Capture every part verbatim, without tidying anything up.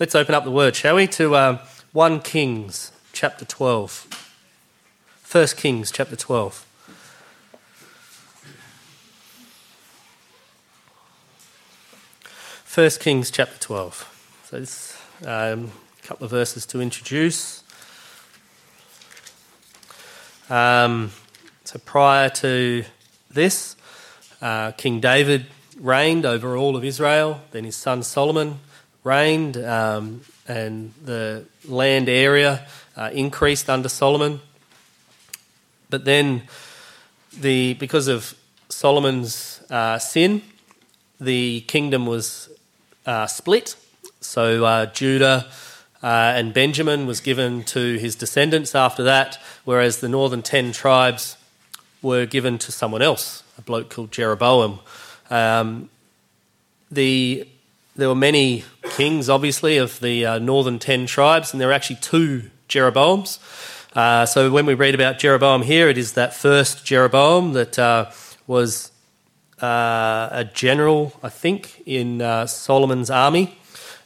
Let's open up the word, shall we, to um, First Kings chapter twelve. First Kings chapter twelve. First Kings chapter twelve. So there's um, a couple of verses to introduce. Um, so prior to this, uh, King David reigned over all of Israel. Then his son Solomon reigned, um, and the land area uh, increased under Solomon. But then, the because of Solomon's uh, sin, the kingdom was uh, split. So uh, Judah uh, and Benjamin was given to his descendants after that, whereas the northern ten tribes were given to someone else, a bloke called Jeroboam. Um, the there were many kings, obviously, of the uh, northern ten tribes, and there were actually two Jeroboams. Uh, so when we read about Jeroboam here, it is that first Jeroboam that uh, was uh, a general, I think, in uh, Solomon's army,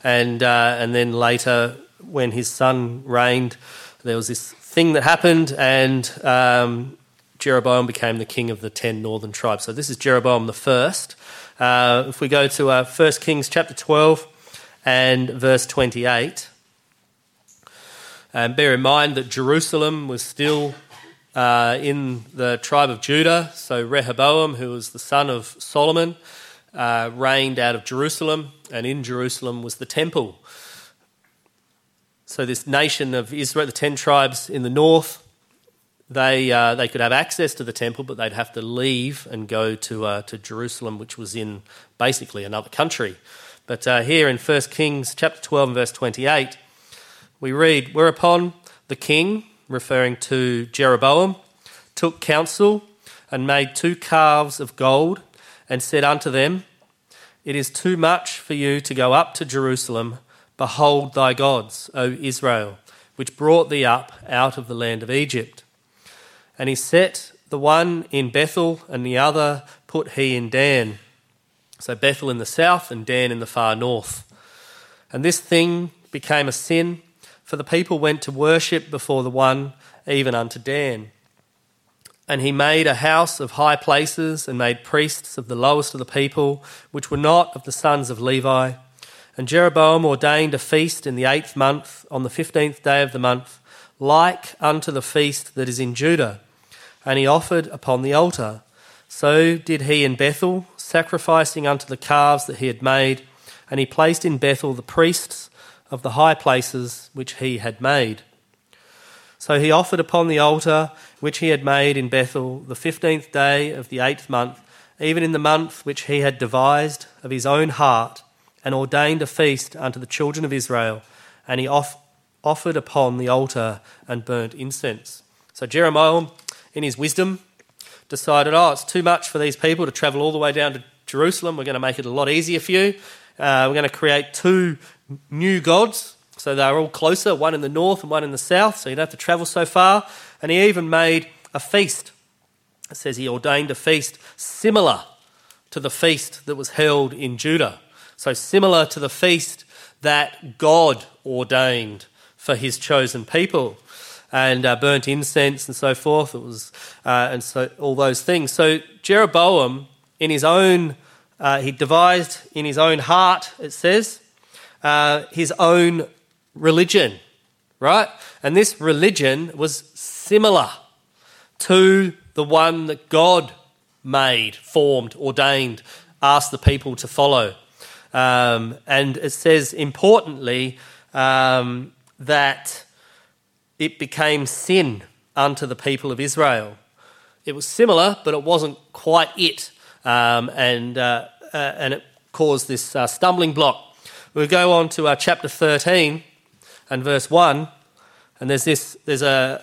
and uh, and then later when his son reigned, there was this thing that happened, and um, Jeroboam became the king of the ten northern tribes. So this is Jeroboam the first. Uh, if we go to uh, First Kings chapter twelve and verse twenty-eight. And bear in mind that Jerusalem was still uh, in the tribe of Judah. So Rehoboam, who was the son of Solomon, uh, reigned out of Jerusalem, and in Jerusalem was the temple. So this nation of Israel, the ten tribes in the north, they uh, they could have access to the temple, but they'd have to leave and go to uh, to Jerusalem, which was in basically another country. But uh, here in First Kings chapter twelve and verse twenty-eight, we read, "Whereupon the king," referring to Jeroboam, "took counsel and made two calves of gold and said unto them, It is too much for you to go up to Jerusalem. Behold thy gods, O Israel, which brought thee up out of the land of Egypt. And he set the one in Bethel, and the other put he in Dan. So Bethel in the south and Dan in the far north. And this thing became a sin, for the people went to worship before the one, even unto Dan. And he made a house of high places, and made priests of the lowest of the people, which were not of the sons of Levi. And Jeroboam ordained a feast in the eighth month, on the fifteenth day of the month, like unto the feast that is in Judah. And he offered upon the altar. So did he in Bethel, sacrificing unto the calves that he had made. And he placed in Bethel the priests of the high places which he had made. So he offered upon the altar which he had made in Bethel the fifteenth day of the eighth month, even in the month which he had devised of his own heart, and ordained a feast unto the children of Israel, and he off- offered upon the altar and burnt incense." So Jeroboam, in his wisdom, decided, oh, it's too much for these people to travel all the way down to Jerusalem. We're going to make it a lot easier for you. Uh, we're going to create two new gods, so they're all closer, one in the north and one in the south, so you don't have to travel so far. And he even made a feast. It says he ordained a feast similar to the feast that was held in Judah. So similar to the feast that God ordained for his chosen people, and uh, burnt incense and so forth. It was uh, and so all those things. So Jeroboam, in his own, uh, he devised in his own heart, it says, Uh, his own religion, right? And this religion was similar to the one that God made, formed, ordained, asked the people to follow. Um, and it says, importantly, um, that it became sin unto the people of Israel. It was similar, but it wasn't quite it, um, and uh, uh, and it caused this uh, stumbling block. We'll go on to uh, chapter thirteen and verse one, and there's this. There's a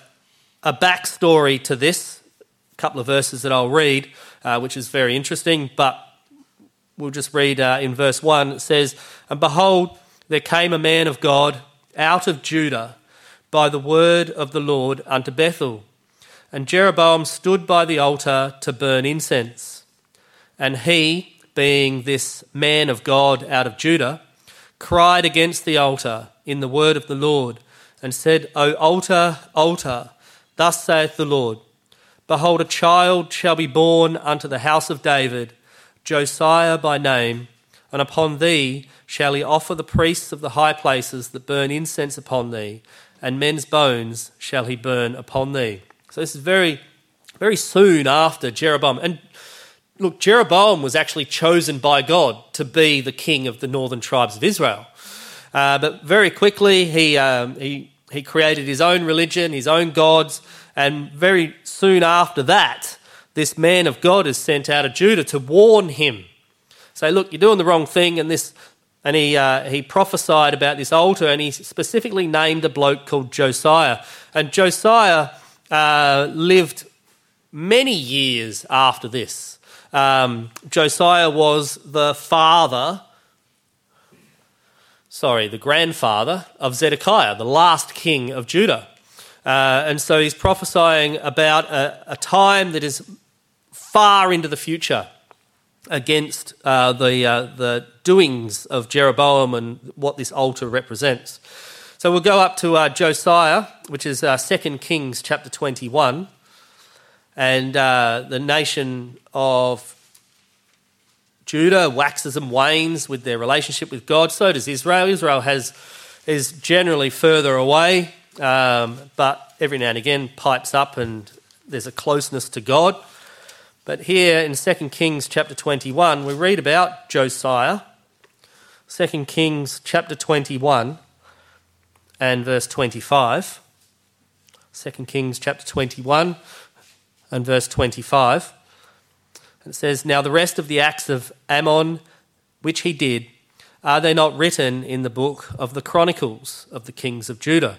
a backstory to this, a couple of verses that I'll read, uh, which is very interesting, but we'll just read uh, in verse one. It says, "And behold, there came a man of God out of Judah by the word of the Lord unto Bethel, and Jeroboam stood by the altar to burn incense. And he, being this man of God out of Judah, cried against the altar in the word of the Lord and said, O altar, altar, thus saith the Lord, behold, a child shall be born unto the house of David, Josiah by name, and upon thee shall he offer the priests of the high places that burn incense upon thee, and men's bones shall he burn upon thee. So this is very, very soon after Jeroboam. And look, Jeroboam was actually chosen by God to be the king of the northern tribes of Israel. Uh, but very quickly he, um, he, he created his own religion, his own gods, and very soon after that, this man of God is sent out of Judah to warn him. Say, look, you're doing the wrong thing, and this, and he uh, he prophesied about this altar, and he specifically named a bloke called Josiah. And Josiah uh, lived many years after this. Um, Josiah was the father, sorry, the grandfather of Zedekiah, the last king of Judah. Uh, and so he's prophesying about a, a time that is far into the future against uh, the uh, the doings of Jeroboam and what this altar represents. So we'll go up to uh, Josiah, which is uh, Second Kings chapter twenty-one, and uh, the nation of Judah waxes and wanes with their relationship with God. So does Israel. Israel has is generally further away. Um, but every now and again pipes up and there's a closeness to God. But here in Second Kings chapter twenty-one, we read about Josiah, Second Kings chapter twenty-one and verse twenty-five. Second Kings chapter twenty-one and verse twenty-five. It says, "Now the rest of the acts of Amon, which he did, are they not written in the book of the Chronicles of the kings of Judah?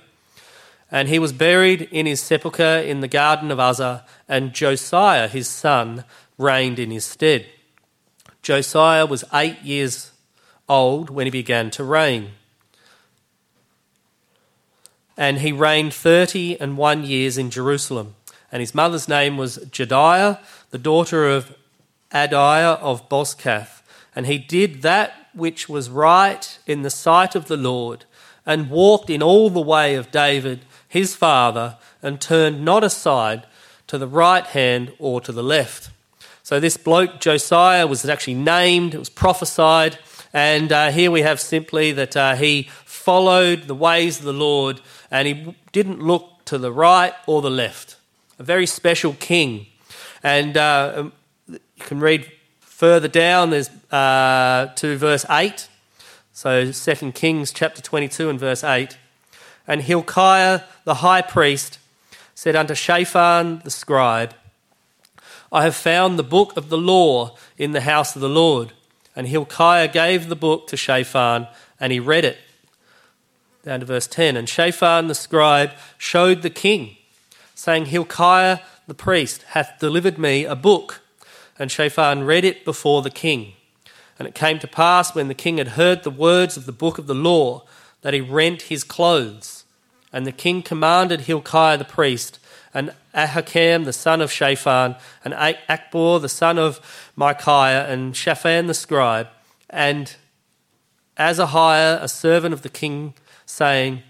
And he was buried in his sepulchre in the garden of Uzzah, and Josiah his son reigned in his stead. Josiah was eight years old when he began to reign. And he reigned thirty and one years in Jerusalem. And his mother's name was Jedidah, the daughter of Adaiah of Boscath. And he did that which was right in the sight of the Lord, and walked in all the way of David his father, and turned not aside to the right hand or to the left." So this bloke, Josiah, was actually named, it was prophesied, and uh, here we have simply that uh, he followed the ways of the Lord, and he didn't look to the right or the left. A very special king. And uh, you can read further down, there's uh, to verse eight, so Second Kings chapter twenty-two and verse eight. "And Hilkiah the high priest said unto Shaphan the scribe, I have found the book of the law in the house of the Lord. And Hilkiah gave the book to Shaphan, and he read it." Down to verse ten. "And Shaphan the scribe showed the king, saying, Hilkiah the priest hath delivered me a book. And Shaphan read it before the king. And it came to pass, when the king had heard the words of the book of the law, that he rent his clothes. And the king commanded Hilkiah the priest, and Ahikam the son of Shaphan, and Achbor the son of Micaiah, and Shaphan the scribe, and Asaiah a servant of the king, saying,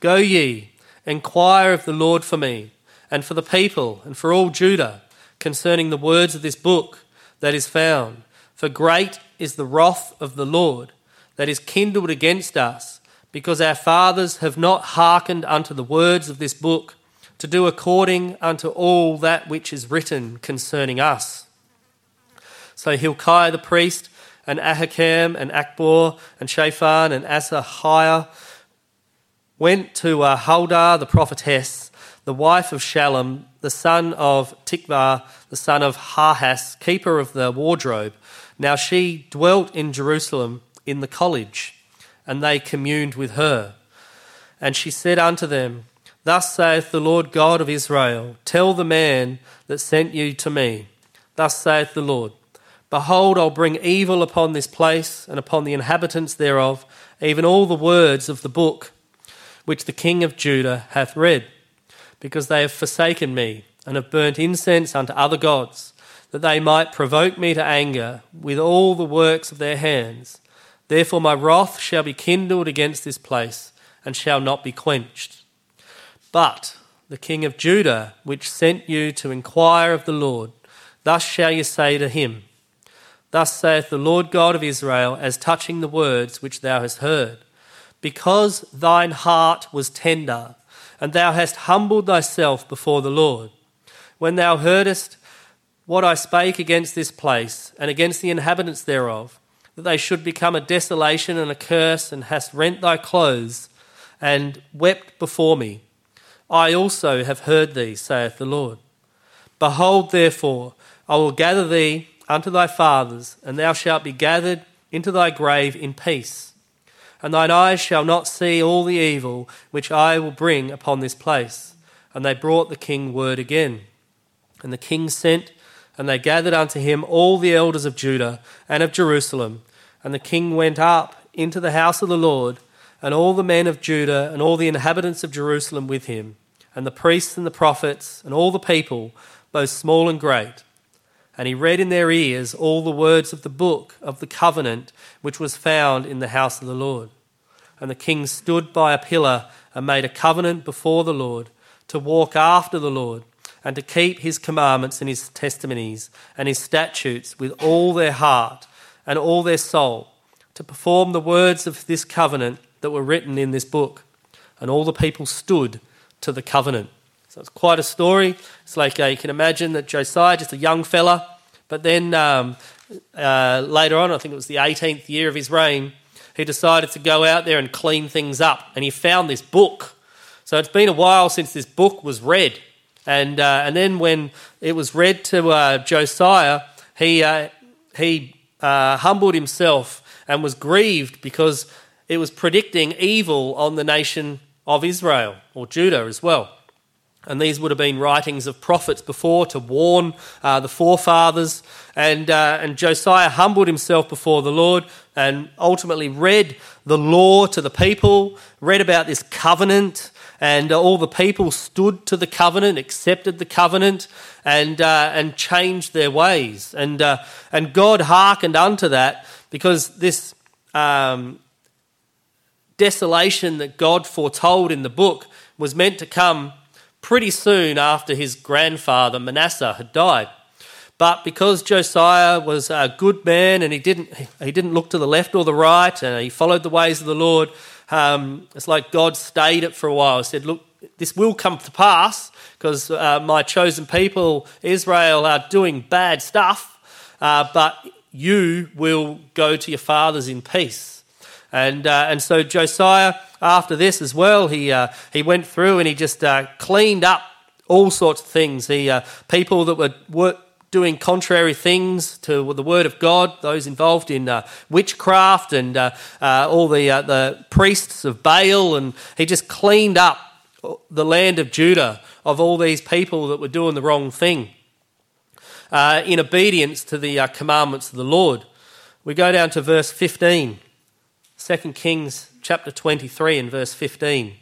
Go ye, inquire of the Lord for me, and for the people, and for all Judah, concerning the words of this book that is found. For great is the wrath of the Lord that is kindled against us, because our fathers have not hearkened unto the words of this book, to do according unto all that which is written concerning us. So Hilkiah the priest, and Ahikam, and Achbor, and Shaphan, and Asaiah went to uh, Huldah the prophetess, the wife of Shallum, the son of Tikvah, the son of Harhas, keeper of the wardrobe. Now she dwelt in Jerusalem in the college, and they communed with her. And she said unto them, Thus saith the Lord God of Israel, Tell the man that sent you to me, Thus saith the Lord, Behold, I'll bring evil upon this place, and upon the inhabitants thereof, even all the words of the book, which the king of Judah hath read, because they have forsaken me, and have burnt incense unto other gods, that they might provoke me to anger with all the works of their hands. Therefore my wrath shall be kindled against this place, and shall not be quenched. But the king of Judah, which sent you to inquire of the Lord, thus shall you say to him, Thus saith the Lord God of Israel, as touching the words which thou hast heard. Because thine heart was tender, and thou hast humbled thyself before the Lord, when thou heardest what I spake against this place, and against the inhabitants thereof, that they should become a desolation and a curse, and hast rent thy clothes, and wept before me. I also have heard thee, saith the Lord. Behold, therefore, I will gather thee unto thy fathers, and thou shalt be gathered into thy grave in peace. And thine eyes shall not see all the evil which I will bring upon this place. And they brought the king word again. And the king sent, and they gathered unto him all the elders of Judah and of Jerusalem. And the king went up into the house of the Lord, and all the men of Judah and all the inhabitants of Jerusalem with him, and the priests and the prophets, and all the people, both small and great. And he read in their ears all the words of the book of the covenant which was found in the house of the Lord. And the king stood by a pillar and made a covenant before the Lord, to walk after the Lord, and to keep his commandments and his testimonies and his statutes with all their heart and all their soul, to perform the words of this covenant that were written in this book. And all the people stood to the covenant. So it's quite a story. It's like uh, you can imagine that Josiah, just a young fella, but then um, uh, later on, I think it was the eighteenth year of his reign, he decided to go out there and clean things up, and he found this book. So it's been a while since this book was read, and uh, and then when it was read to uh, Josiah, he uh, he uh, humbled himself and was grieved because it was predicting evil on the nation of Israel, or Judah as well. And these would have been writings of prophets before to warn uh, the forefathers. And uh, and Josiah humbled himself before the Lord and ultimately read the law to the people, read about this covenant, and uh, all the people stood to the covenant, accepted the covenant, and uh, and changed their ways. And, uh, and God hearkened unto that, because this um, desolation that God foretold in the book was meant to come pretty soon after his grandfather Manasseh had died. But because Josiah was a good man and he didn't he didn't look to the left or the right, and he followed the ways of the Lord, um, it's like God stayed it for a while. He said, look, this will come to pass, because uh, my chosen people, Israel, are doing bad stuff, uh, but you will go to your fathers in peace. And uh, and so Josiah, after this as well, he uh, he went through and he just uh, cleaned up all sorts of things. He uh, people that were, were doing contrary things to the word of God, those involved in uh, witchcraft and uh, uh, all the uh, the priests of Baal, and he just cleaned up the land of Judah of all these people that were doing the wrong thing uh, in obedience to the uh, commandments of the Lord. We go down to verse fifteen. Second Kings chapter twenty-three and verse fifteen.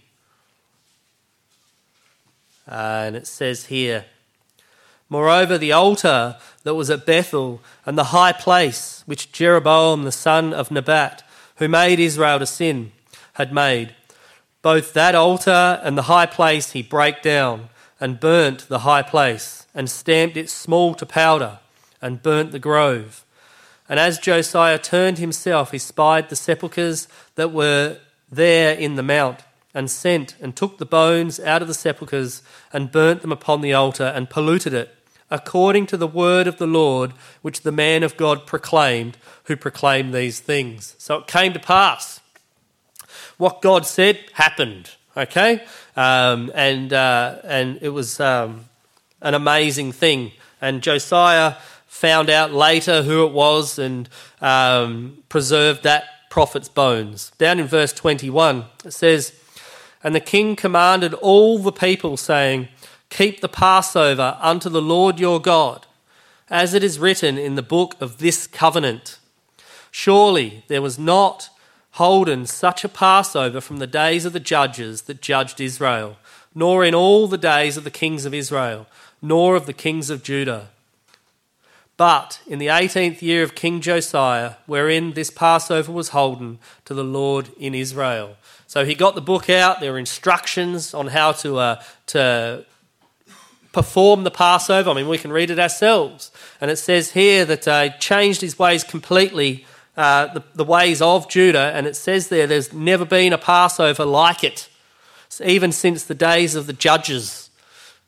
Uh, and it says here, Moreover, the altar that was at Bethel and the high place which Jeroboam the son of Nebat, who made Israel to sin, had made, both that altar and the high place he brake down, and burnt the high place, and stamped it small to powder, and burnt the grove. And as Josiah turned himself, he spied the sepulchres that were there in the mount, and sent and took the bones out of the sepulchres, and burnt them upon the altar, and polluted it, according to the word of the Lord, which the man of God proclaimed, who proclaimed these things. So it came to pass. What God said happened, okay? Um, and uh, and it was um, an amazing thing. And Josiah found out later who it was, and um, preserved that prophet's bones. Down in verse twenty-one, it says, And the king commanded all the people, saying, Keep the Passover unto the Lord your God, as it is written in the book of this covenant. Surely there was not holden such a Passover from the days of the judges that judged Israel, nor in all the days of the kings of Israel, nor of the kings of Judah. But in the eighteenth year of King Josiah, wherein this Passover was holden to the Lord in Israel. So he got the book out. There were instructions on how to uh, to perform the Passover. I mean, we can read it ourselves. And it says here that uh, he changed his ways completely, uh, the, the ways of Judah. And it says there, there's never been a Passover like it, so even since the days of the judges.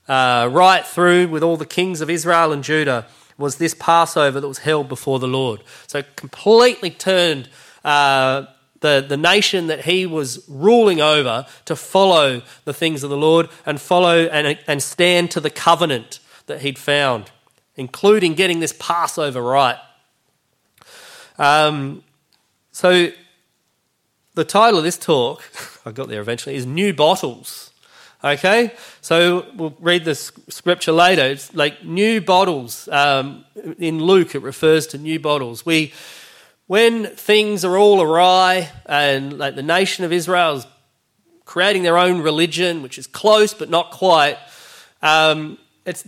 Uh, right through with all the kings of Israel and Judah was this Passover that was held before the Lord. So completely turned uh, the, the nation that he was ruling over to follow the things of the Lord and follow and, and stand to the covenant that he'd found, including getting this Passover right. Um, so the title of this talk, I got there eventually, is New Bottles. Okay, so we'll read this scripture later. It's like new bottles. Um, in Luke, it refers to new bottles. We, when things are all awry and like the nation of Israel is creating their own religion, which is close but not quite, um, it's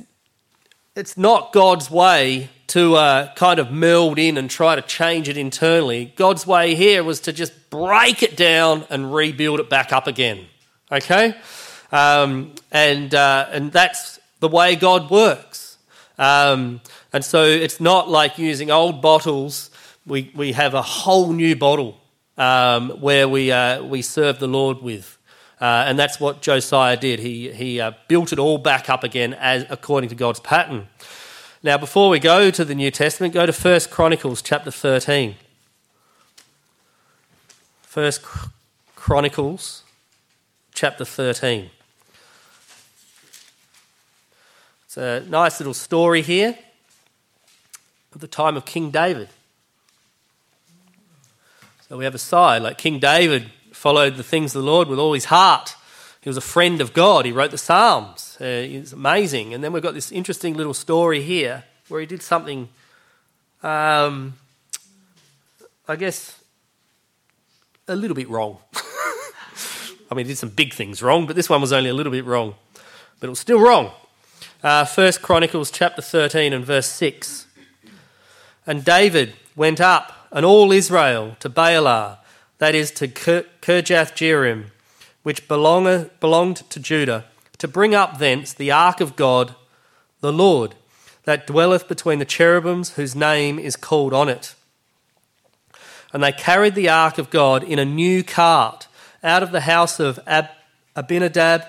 it's not God's way to uh, kind of meld in and try to change it internally. God's way here was to just break it down and rebuild it back up again. Okay. Um, and uh, and that's the way God works. Um, and so it's not like using old bottles. We we have a whole new bottle um, where we uh, we serve the Lord with, uh, and that's what Josiah did. He he uh, built it all back up again as according to God's pattern. Now, before we go to the New Testament, go to First Chronicles chapter thirteen. First Chronicles chapter thirteen. It's a nice little story here of the time of King David. So we have a side, like King David followed the things of the Lord with all his heart. He was a friend of God. He wrote the Psalms. Uh, it's amazing. And then we've got this interesting little story here where he did something, um, I guess, a little bit wrong. I mean, he did some big things wrong, but this one was only a little bit wrong. But it was still wrong. Uh, First Chronicles chapter thirteen and verse six. And David went up, and all Israel, to Baalah, that is to Kir- Kirjath-jearim, which belong- belonged to Judah, to bring up thence the ark of God, the Lord, that dwelleth between the cherubims, whose name is called on it. And they carried the ark of God in a new cart out of the house of Ab- Abinadab,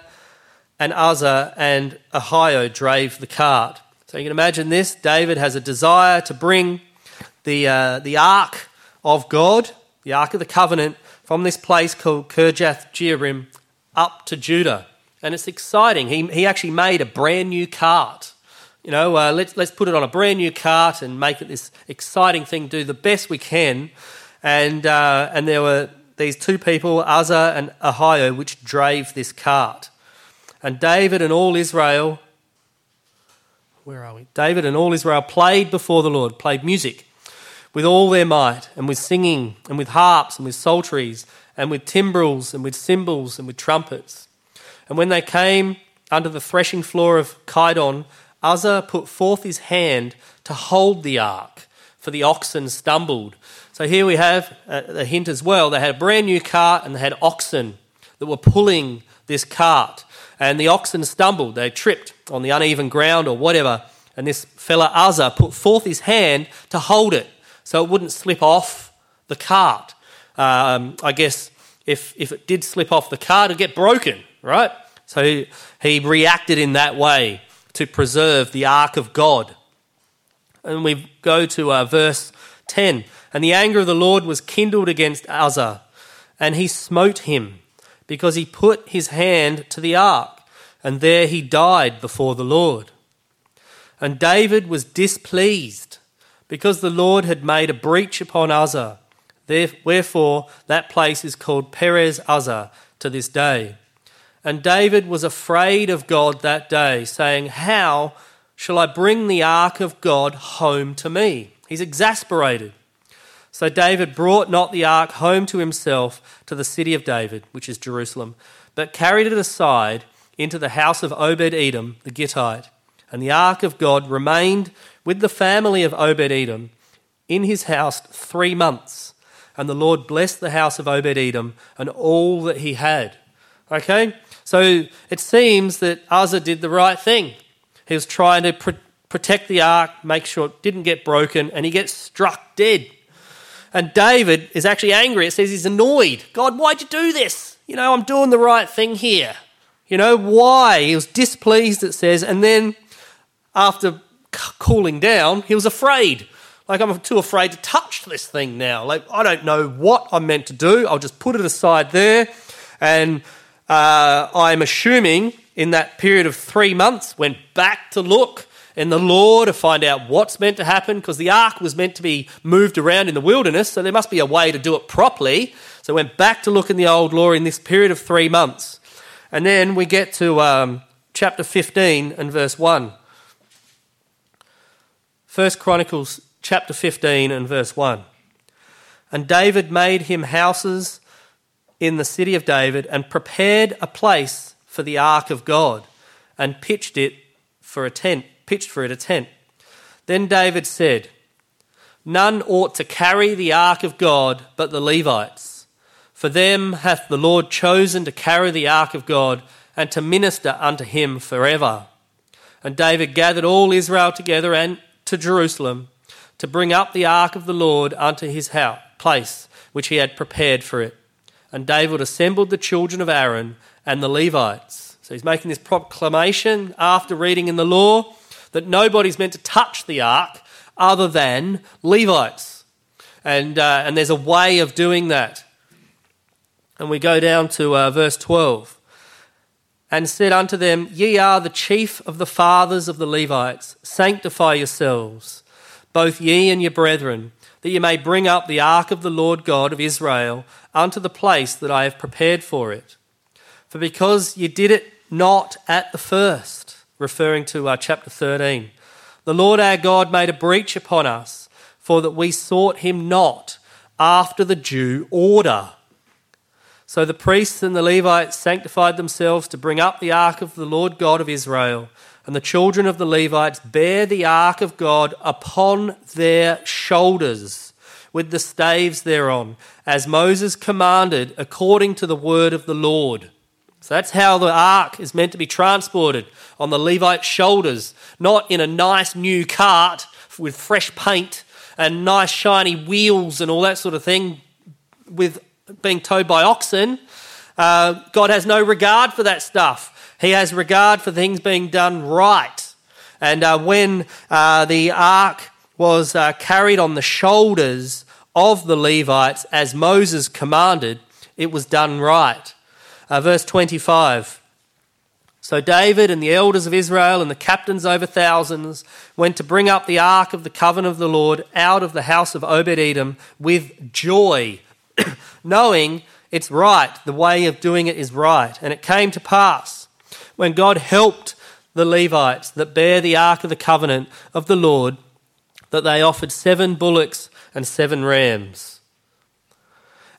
and Uzzah and Ahio drave the cart. So you can imagine this. David has a desire to bring the uh, the Ark of God, the Ark of the Covenant, from this place called Kirjath-jearim up to Judah, and it's exciting. He he actually made a brand new cart. You know, uh, let's let's put it on a brand new cart and make it this exciting thing. Do the best we can, and uh, and there were these two people, Uzzah and Ahio, which drave this cart. And David and all Israel, where are we? David and all Israel played before the Lord, played music with all their might and with singing and with harps and with psalteries and with timbrels and with cymbals and with trumpets. And when they came under the threshing floor of Kaidon, Uzzah put forth his hand to hold the ark, for the oxen stumbled. So here we have a hint as well. They had a brand new cart and they had oxen that were pulling this cart. And the oxen stumbled, they tripped on the uneven ground or whatever, and this fella Uzzah put forth his hand to hold it so it wouldn't slip off the cart. Um, I guess if, if it did slip off the cart, it would get broken, right? So he, he reacted in that way to preserve the ark of God. And we go to uh, verse ten. And the anger of the Lord was kindled against Uzzah, and he smote him, because he put his hand to the ark, and there he died before the Lord. And David was displeased, because the Lord had made a breach upon Uzzah. Wherefore that place is called Perez Uzzah to this day. And David was afraid of God that day, saying, "How shall I bring the ark of God home to me?" He's exasperated. So David brought not the ark home to himself to the city of David, which is Jerusalem, but carried it aside into the house of Obed-Edom the Gittite. and the ark of God remained with the family of Obed-Edom in his house three months. And the Lord blessed the house of Obed-Edom and all that he had. Okay, so it seems that Uzzah did the right thing. He was trying to pro- protect the ark, make sure it didn't get broken, and he gets struck dead. And David is actually angry. It says he's annoyed. God, why'd you do this? You know, I'm doing the right thing here. You know, why? He was displeased, it says, and then after cooling down, he was afraid. Like, I'm too afraid to touch this thing now. Like, I don't know what I'm meant to do. I'll just put it aside there. And uh, I'm assuming in that period of three months, went back to look in the law to find out what's meant to happen, because the ark was meant to be moved around in the wilderness, so there must be a way to do it properly. So went back to look in the old law in this period of three months. And then we get to um, chapter fifteen and verse one. First Chronicles chapter fifteen and verse one. And David made him houses in the city of David and prepared a place for the ark of God and pitched it for a tent, pitched for it a tent. Then David said, none ought to carry the ark of God but the Levites, for them hath the Lord chosen to carry the ark of God and to minister unto him forever. And David gathered all Israel together and to Jerusalem to bring up the ark of the Lord unto his house, place which he had prepared for it. And David assembled the children of Aaron and the Levites. So he's making this proclamation after reading in the law that nobody's meant to touch the ark other than Levites. And uh, and there's a way of doing that. And we go down to uh, verse twelve. And said unto them, ye are the chief of the fathers of the Levites, sanctify yourselves, both ye and your brethren, that ye may bring up the ark of the Lord God of Israel unto the place that I have prepared for it. For because ye did it not at the first, referring to uh, chapter thirteen, the Lord our God made a breach upon us, for that we sought him not after the due order. So the priests and the Levites sanctified themselves to bring up the ark of the Lord God of Israel, and the children of the Levites bear the ark of God upon their shoulders with the staves thereon, as Moses commanded according to the word of the Lord. So that's how the ark is meant to be transported, on the Levite shoulders, not in a nice new cart with fresh paint and nice shiny wheels and all that sort of thing, with being towed by oxen. Uh, God has no regard for that stuff. He has regard for things being done right. And uh, when uh, the ark was uh, carried on the shoulders of the Levites, as Moses commanded, it was done right. Uh, verse twenty-five. So David and the elders of Israel and the captains over thousands went to bring up the ark of the covenant of the Lord out of the house of Obed-Edom with joy, knowing it's right, the way of doing it is right. And it came to pass, when God helped the Levites that bear the ark of the covenant of the Lord, that they offered seven bullocks and seven rams.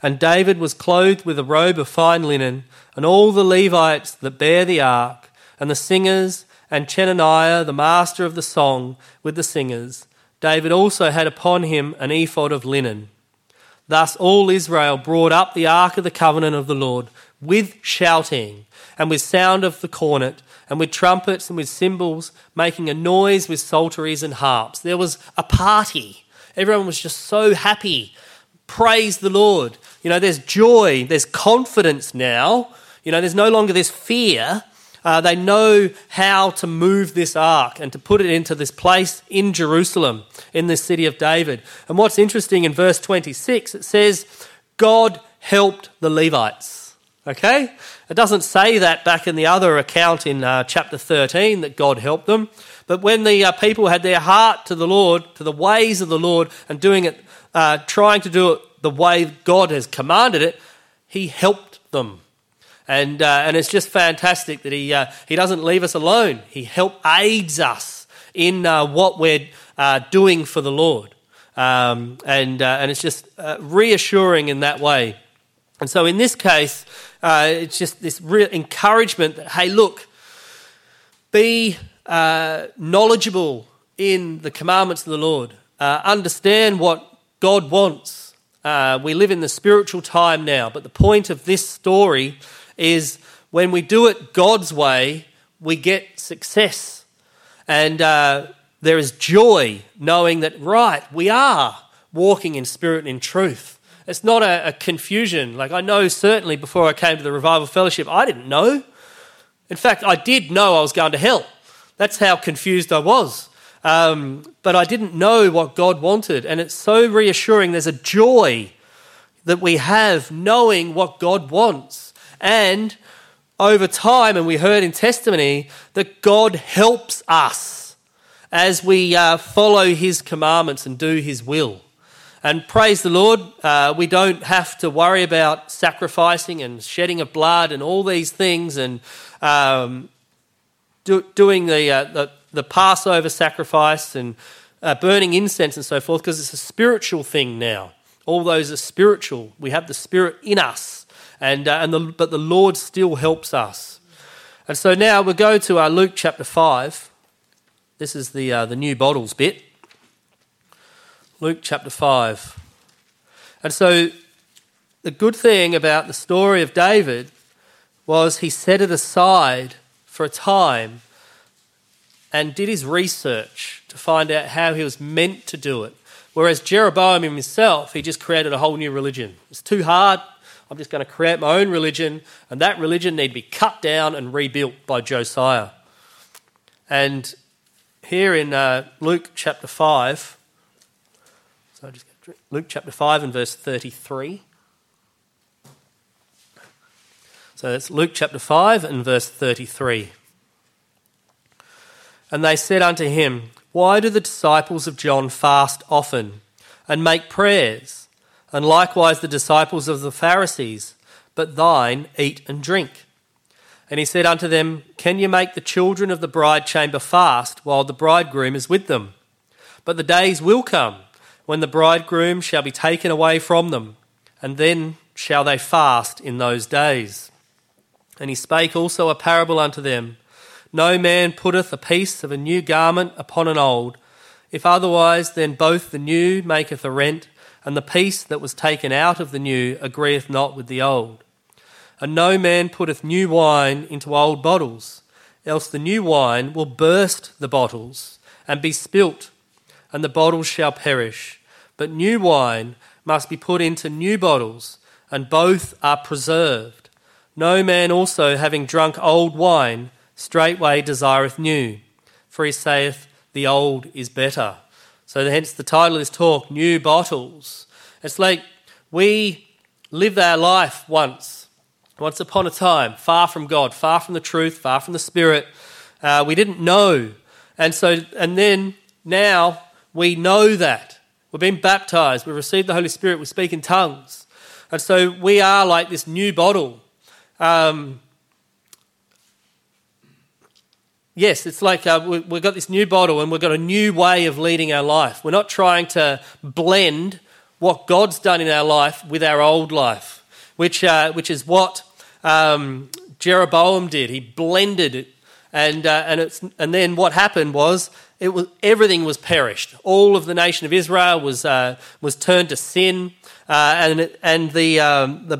And David was clothed with a robe of fine linen, and all the Levites that bear the ark, and the singers, and Chenaniah, the master of the song, with the singers. David also had upon him an ephod of linen. Thus all Israel brought up the ark of the covenant of the Lord with shouting, and with sound of the cornet, and with trumpets, and with cymbals, making a noise with psalteries and harps. There was a party. Everyone was just so happy. Praise the Lord. You know, there's joy, there's confidence now. You know, there's no longer this fear. Uh, they know how to move this ark and to put it into this place in Jerusalem, in the city of David. And what's interesting in verse twenty-six, it says, God helped the Levites. Okay, it doesn't say that back in the other account in uh, chapter thirteen that God helped them. But when the uh, people had their heart to the Lord, to the ways of the Lord, and doing it, uh, trying to do it the way God has commanded it, He helped them, and uh, and it's just fantastic that He uh, He doesn't leave us alone. He help aids us in uh, what we're uh, doing for the Lord, um, and uh, and it's just uh, reassuring in that way. And so in this case, uh, it's just this real encouragement that, hey, look, be uh, knowledgeable in the commandments of the Lord, uh, understand what God wants. Uh, we live in the spiritual time now, but the point of this story is when we do it God's way, we get success. And uh, there is joy knowing that, right, we are walking in spirit and in truth. It's not a, a confusion. Like I know certainly before I came to the Revival Fellowship, I didn't know. In fact, I did know I was going to hell. That's how confused I was. Um, but I didn't know what God wanted. And it's so reassuring. There's a joy that we have knowing what God wants. And over time, and we heard in testimony, that God helps us as we uh, follow his commandments and do his will. And praise the Lord, uh, we don't have to worry about sacrificing and shedding of blood and all these things and um, do, doing the, uh, the the Passover sacrifice and uh, burning incense and so forth, because it's a spiritual thing now. All those are spiritual. We have the Spirit in us, and uh, and the, but the Lord still helps us. And so now we'll go to uh, Luke chapter five. This is the uh, the new bottles bit. Luke chapter five. And so the good thing about the story of David was he set it aside for a time and did his research to find out how he was meant to do it. Whereas Jeroboam himself, he just created a whole new religion. It's too hard. I'm just going to create my own religion, and that religion need to be cut down and rebuilt by Josiah. And here in uh, Luke chapter five, I just got to drink. Luke chapter five and verse thirty-three. So that's Luke chapter five and verse thirty-three. And they said unto him, why do the disciples of John fast often and make prayers, and likewise the disciples of the Pharisees, but thine eat and drink? And he said unto them, can ye make the children of the bride chamber fast while the bridegroom is with them? But the days will come when the bridegroom shall be taken away from them, and then shall they fast in those days. And he spake also a parable unto them, no man putteth a piece of a new garment upon an old, if otherwise then both the new maketh a rent, and the piece that was taken out of the new agreeth not with the old. And no man putteth new wine into old bottles, else the new wine will burst the bottles, and be spilt, and the bottles shall perish. But new wine must be put into new bottles, and both are preserved. No man also, having drunk old wine, straightway desireth new, for he saith, the old is better. So hence the title of this talk, New Bottles. It's like we lived our life once, once upon a time, far from God, far from the truth, far from the Spirit. Uh, we didn't know. And so, and then now, we know that. We've been baptised. We've received the Holy Spirit. We speak in tongues. And so we are like this new bottle. Um, yes, it's like uh, we, we've got this new bottle and we've got a new way of leading our life. We're not trying to blend what God's done in our life with our old life, which uh, which is what um, Jeroboam did. He blended it. And uh, and it's and then what happened was it was everything was perished. All of the nation of Israel was uh, was turned to sin, uh, and it, and the um, the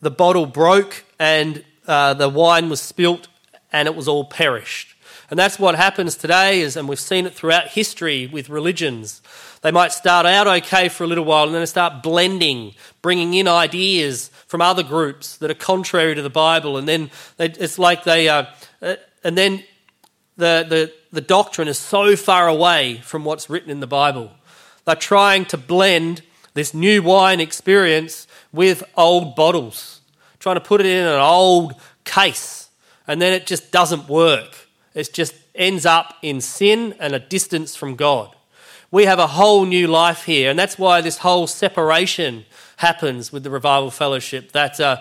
the bottle broke, and uh, the wine was spilt, and it was all perished. And that's what happens today. Is and we've seen it throughout history with religions. They might start out okay for a little while, and then they start blending, bringing in ideas from other groups that are contrary to the Bible, and then they, it's like they. Uh, And then the, the the doctrine is so far away from what's written in the Bible. They're trying to blend this new wine experience with old bottles, trying to put it in an old case, and then it just doesn't work. It just ends up in sin and a distance from God. We have a whole new life here, and that's why this whole separation happens with the Revival Fellowship, that, uh,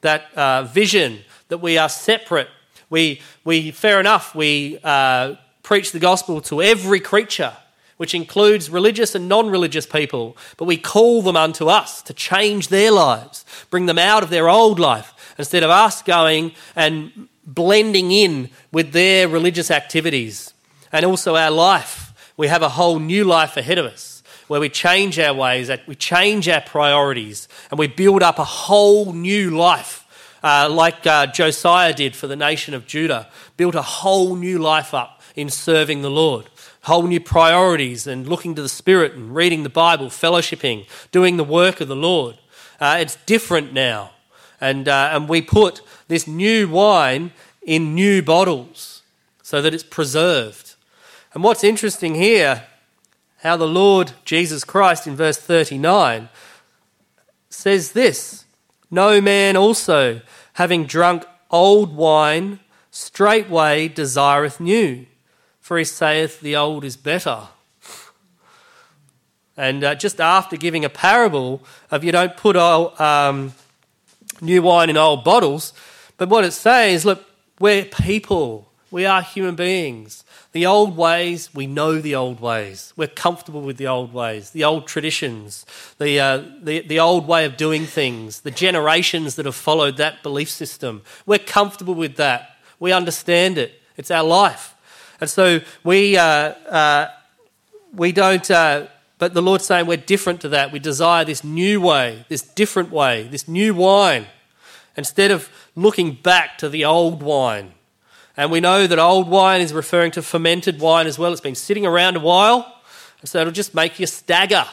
that uh, vision that we are separate. We, we fair enough, we uh, preach the gospel to every creature, which includes religious and non-religious people, but we call them unto us to change their lives, bring them out of their old life, instead of us going and blending in with their religious activities and also our life. We have a whole new life ahead of us where we change our ways, we change our priorities, and we build up a whole new life uh, like uh, Josiah did for the nation of Judah, built a whole new life up in serving the Lord, whole new priorities and looking to the Spirit and reading the Bible, fellowshipping, doing the work of the Lord. Uh, it's different now. And uh, and we put this new wine in new bottles so that it's preserved. And what's interesting here, how the Lord Jesus Christ in verse thirty-nine says this, "No man also, having drunk old wine, straightway desireth new, for he saith the old is better." And uh, just after giving a parable of you don't put old... Um, new wine in old bottles, but what it's saying is, look, we're people, we are human beings. The old ways, we know the old ways. We're comfortable with the old ways, the old traditions, the uh, the, the old way of doing things, the generations that have followed that belief system. We're comfortable with that. We understand it. It's our life, and so we uh, uh, we don't. Uh, But the Lord's saying we're different to that. We desire this new way, this different way, this new wine, instead of looking back to the old wine. And we know that old wine is referring to fermented wine as well. It's been sitting around a while, and so it'll just make you stagger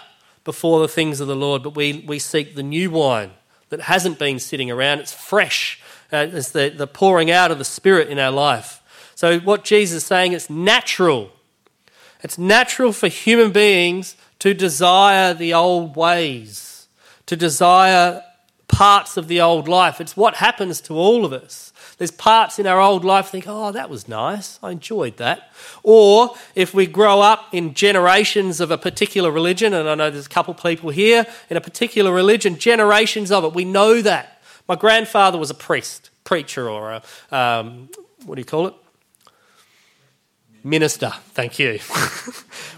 before the things of the Lord. But we, we seek the new wine that hasn't been sitting around. It's fresh. Uh, it's the, the pouring out of the Spirit in our life. So what Jesus is saying, it's natural. It's natural for human beings to desire the old ways, to desire parts of the old life. It's what happens to all of us. There's parts in our old life think, oh, that was nice, I enjoyed that. Or if we grow up in generations of a particular religion, and I know there's a couple of people here, in a particular religion, generations of it, we know that. My grandfather was a priest, preacher or a, um, what do you call it? Minister, thank you.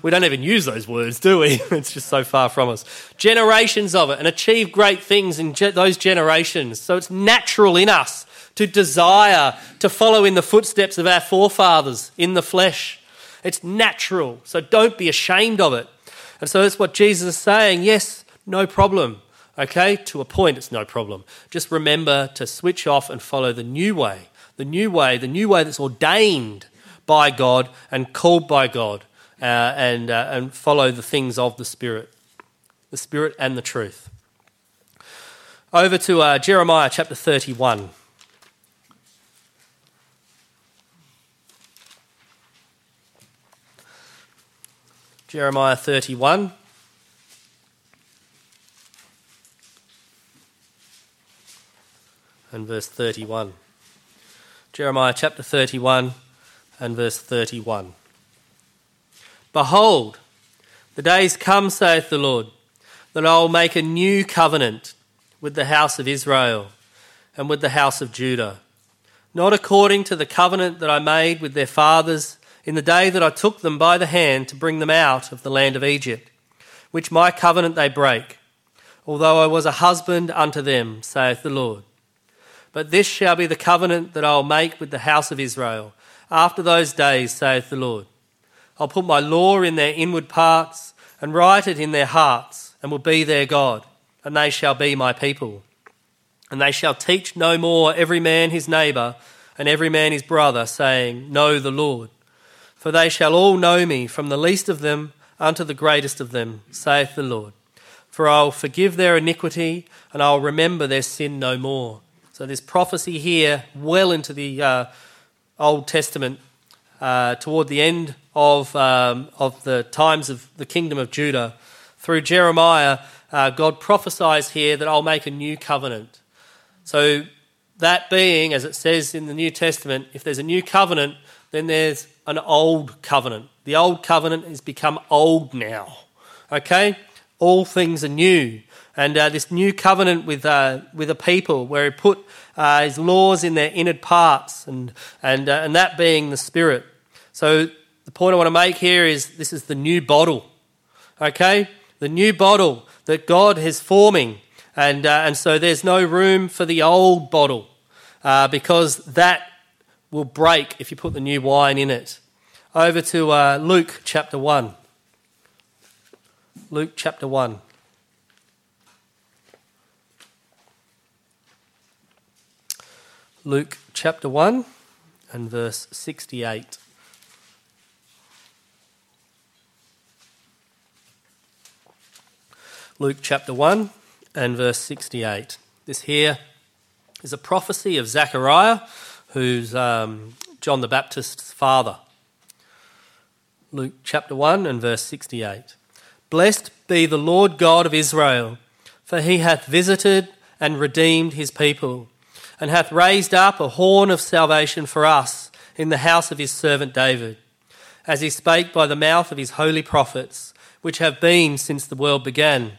We don't even use those words, do we? It's just so far from us. Generations of it, and achieve great things in ge- those generations. So it's natural in us to desire to follow in the footsteps of our forefathers in the flesh. It's natural, so don't be ashamed of it. And so that's what Jesus is saying. Yes, no problem, okay? To a point, it's no problem. Just remember to switch off and follow the new way, the new way, the new way that's ordained by God and called by God, uh, and uh, and follow the things of the Spirit, the Spirit and the truth. Over to uh, Jeremiah chapter thirty-one. Jeremiah thirty-one. And verse thirty-one. Jeremiah chapter thirty-one. And verse thirty-one. "Behold, the days come, saith the Lord, that I will make a new covenant with the house of Israel and with the house of Judah, not according to the covenant that I made with their fathers in the day that I took them by the hand to bring them out of the land of Egypt, which my covenant they break, although I was a husband unto them, saith the Lord. But this shall be the covenant that I will make with the house of Israel after those days, saith the Lord. I'll put my law in their inward parts and write it in their hearts, and will be their God, and they shall be my people. And they shall teach no more every man his neighbour and every man his brother, saying, Know the Lord. For they shall all know me, from the least of them unto the greatest of them, saith the Lord. For I will forgive their iniquity, and I will remember their sin no more." So this prophecy here, well into the... Uh, Old Testament, uh, toward the end of um, of the times of the kingdom of Judah, through Jeremiah, uh, God prophesies here that I'll make a new covenant. So that being, as it says in the New Testament, if there's a new covenant, then there's an old covenant. The old covenant has become old now, okay? All things are new. And uh, this new covenant with uh, with a people where he put uh, his laws in their inner parts, and and uh, and that being the Spirit. So the point I want to make here is this is the new bottle, okay? The new bottle that God is forming, and uh, and so there's no room for the old bottle uh, because that will break if you put the new wine in it. Over to uh, Luke chapter one. Luke chapter one. Luke chapter one and verse sixty-eight. Luke chapter one and verse sixty-eight. This here is a prophecy of Zechariah, who's um, John the Baptist's father. Luke chapter one and verse sixty-eight. Blessed be the Lord God of Israel, for he hath visited and redeemed his people, and hath raised up a horn of salvation for us in the house of his servant David, as he spake by the mouth of his holy prophets, which have been since the world began,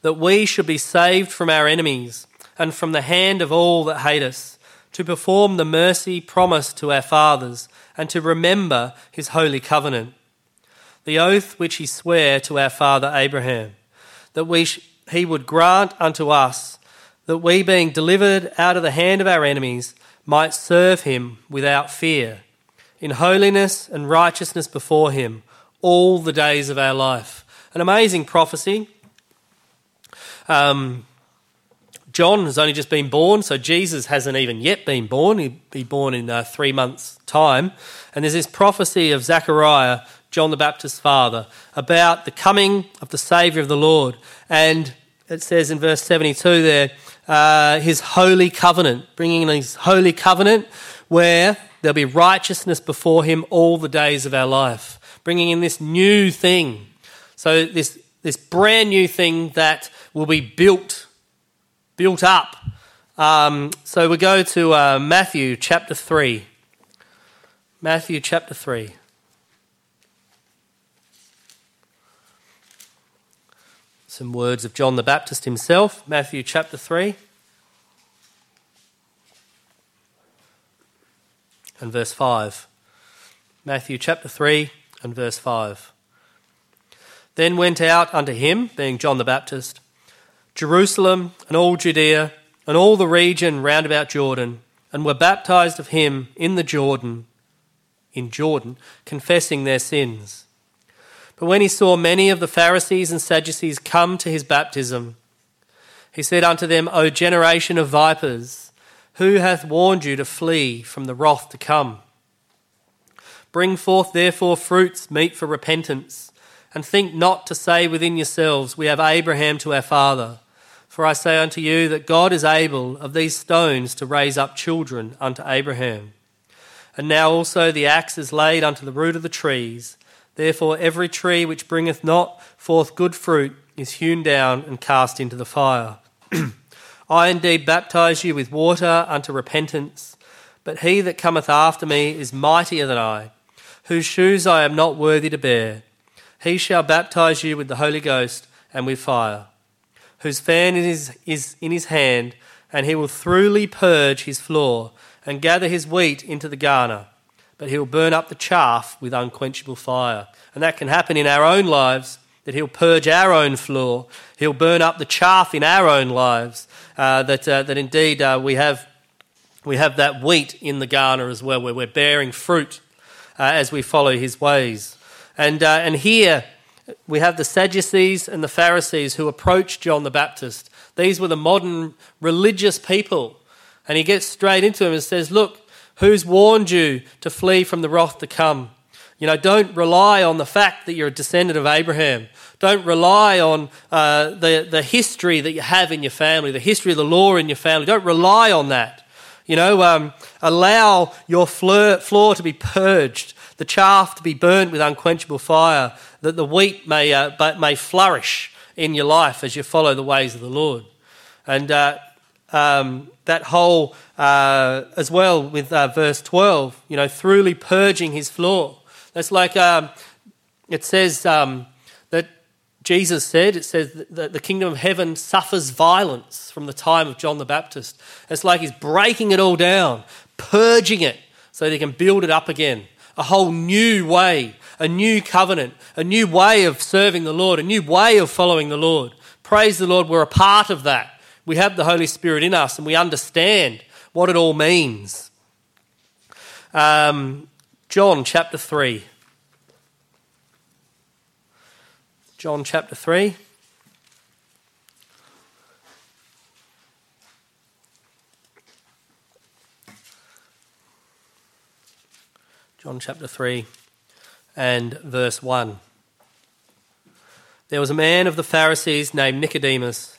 that we should be saved from our enemies and from the hand of all that hate us, to perform the mercy promised to our fathers and to remember his holy covenant, the oath which he sware to our father Abraham, that we sh- he would grant unto us, that we, being delivered out of the hand of our enemies, might serve him without fear, in holiness and righteousness before him, all the days of our life. An amazing prophecy. Um, John has only just been born, so Jesus hasn't even yet been born. He'll be born in uh, three months' time. And there's this prophecy of Zechariah, John the Baptist's father, about the coming of the Saviour of the Lord. And it says in verse seventy-two there, uh, his holy covenant, bringing in his holy covenant where there'll be righteousness before him all the days of our life. Bringing in this new thing. So this this brand new thing that will be built, built up. Um, so we go to uh, Matthew chapter three. Matthew chapter three. Some words of John the Baptist himself. Matthew chapter three. And verse five. Matthew chapter three. And verse five. Then went out unto him, being John the Baptist, Jerusalem and all Judea and all the region round about Jordan, and were baptized of him in the Jordan, in Jordan, confessing their sins. But when he saw many of the Pharisees and Sadducees come to his baptism, he said unto them, O generation of vipers, who hath warned you to flee from the wrath to come? Bring forth therefore fruits meet for repentance, and think not to say within yourselves, we have Abraham to our father. For I say unto you that God is able of these stones to raise up children unto Abraham. And now also the axe is laid unto the root of the trees. Therefore every tree which bringeth not forth good fruit is hewn down and cast into the fire. I indeed baptize you with water unto repentance, but he that cometh after me is mightier than I, whose shoes I am not worthy to bear. He shall baptize you with the Holy Ghost and with fire, whose fan is, is in his hand, and he will throughly purge his floor and gather his wheat into the garner, but he'll burn up the chaff with unquenchable fire. And that can happen in our own lives, that he'll purge our own floor, he'll burn up the chaff in our own lives, uh, that, uh, that indeed uh, we have we have that wheat in the garner as well, where we're bearing fruit Uh, as we follow his ways. And uh, and here we have the Sadducees and the Pharisees who approached John the Baptist. These were the modern religious people. And he gets straight into them and says, look, who's warned you to flee from the wrath to come? You know, don't rely on the fact that you're a descendant of Abraham. Don't rely on uh, the, the history that you have in your family, the history of the law in your family. Don't rely on that. You know, um, allow your floor to be purged, the chaff to be burnt with unquenchable fire, that the wheat may uh, but may flourish in your life as you follow the ways of the Lord. And uh, um, that whole, uh, as well with uh, verse twelve, you know, thoroughly purging his floor. That's like um, it says um, that Jesus said, it says that the kingdom of heaven suffers violence from the time of John the Baptist. It's like he's breaking it all down, purging it so that he can build it up again. A whole new way, a new covenant, a new way of serving the Lord, a new way of following the Lord. Praise the Lord, we're a part of that. We have the Holy Spirit in us and we understand what it all means. Um, John chapter three. John chapter three. John chapter three and verse one. There was a man of the Pharisees named Nicodemus,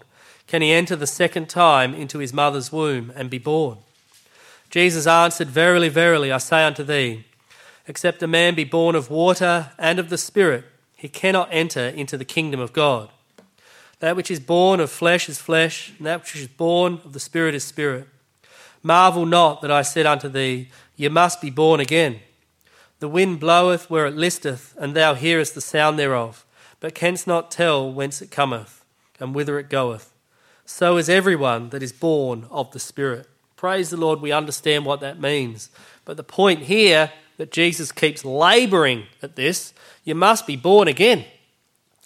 Can he enter the second time into his mother's womb and be born? Jesus answered, Verily, verily, I say unto thee, except a man be born of water and of the Spirit, he cannot enter into the kingdom of God. That which is born of flesh is flesh, and that which is born of the Spirit is spirit. Marvel not that I said unto thee, Ye must be born again. The wind bloweth where it listeth, and thou hearest the sound thereof, but canst not tell whence it cometh, and whither it goeth. So is everyone that is born of the Spirit. Praise the Lord, we understand what that means. But the point here that Jesus keeps labouring at this, you must be born again.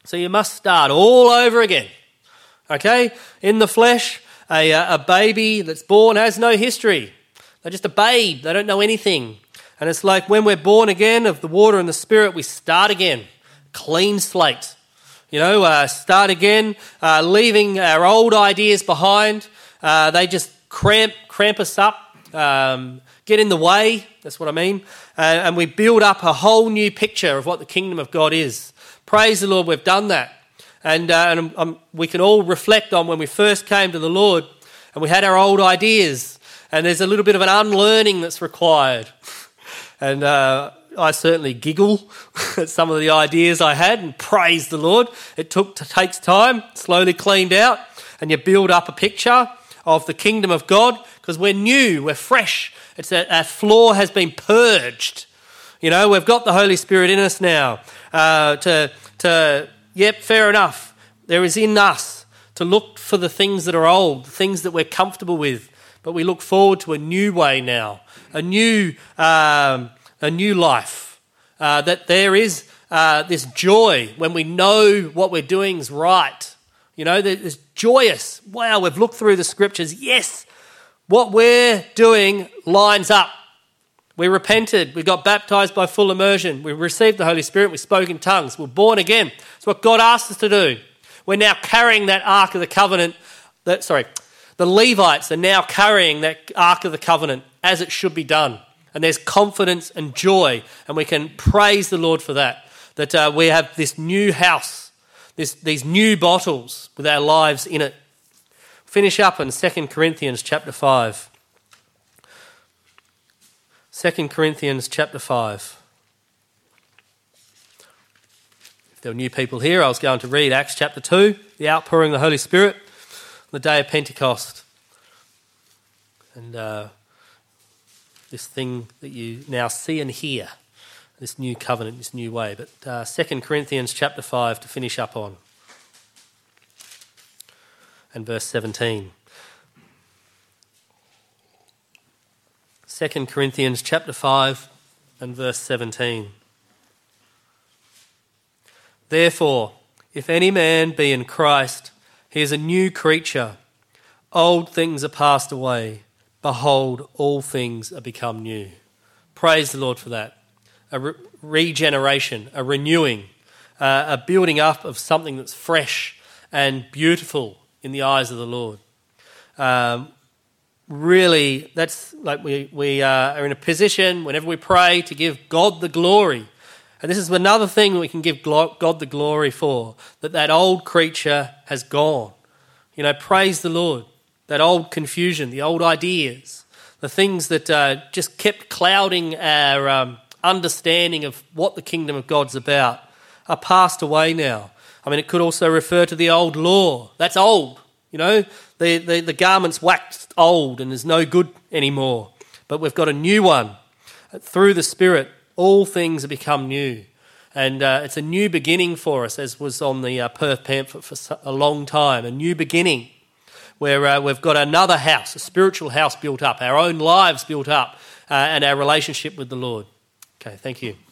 So you must start all over again. Okay? In the flesh, a, a baby that's born has no history. They're just a babe. They don't know anything. And it's like when we're born again of the water and the Spirit, we start again. Clean slate. You know, uh, start again, uh, leaving our old ideas behind. Uh, they just cramp, cramp us up, um, get in the way. That's what I mean. Uh, and we build up a whole new picture of what the kingdom of God is. Praise the Lord, we've done that. And, uh, and um, we can all reflect on when we first came to the Lord and we had our old ideas. And there's a little bit of an unlearning that's required. And uh, I certainly giggle at some of the ideas I had, and praise the Lord. It took takes time, slowly cleaned out, and you build up a picture of the kingdom of God because we're new, we're fresh. It's that our floor has been purged. You know, we've got the Holy Spirit in us now. Uh, to to yep, fair enough. There is in us to look for the things that are old, the things that we're comfortable with, but we look forward to a new way now. A new, um, a new life, uh, that there is uh, this joy when we know what we're doing is right. You know, it's joyous. Wow, we've looked through the scriptures. Yes, what we're doing lines up. We repented. We got baptized by full immersion. We received the Holy Spirit. We spoke in tongues. We're born again. It's what God asked us to do. We're now carrying that Ark of the Covenant. That, sorry, the Levites are now carrying that Ark of the Covenant as it should be done. And there's confidence and joy, and we can praise the Lord for that, that uh, we have this new house, this, these new bottles with our lives in it. Finish up in Second Corinthians chapter five. Second Corinthians chapter five. If there were new people here, I was going to read Acts chapter two, the outpouring of the Holy Spirit, the day of Pentecost. And... Uh, this thing that you now see and hear, this new covenant, this new way. But uh, Second Corinthians chapter five to finish up on, and verse seventeen. Second Corinthians chapter five and verse seventeen. Therefore, if any man be in Christ, he is a new creature. Old things are passed away. Behold, all things are become new. Praise the Lord for that. A re- regeneration, a renewing, uh, a building up of something that's fresh and beautiful in the eyes of the Lord. Um, really, that's like we, we uh, are in a position whenever we pray to give God the glory. And this is another thing we can give glo- God the glory for, that that old creature has gone. You know, praise the Lord. That old confusion, the old ideas, the things that uh, just kept clouding our um, understanding of what the kingdom of God's about are passed away now. I mean, it could also refer to the old law. That's old, you know. The, the, the garment's waxed old and is no good anymore. But we've got a new one through the Spirit all things have become new. And uh, it's a new beginning for us, as was on the uh, Perth pamphlet for a long time, a new beginning where uh, we've got another house, a spiritual house built up, our own lives built up, uh, and our relationship with the Lord. Okay, thank you.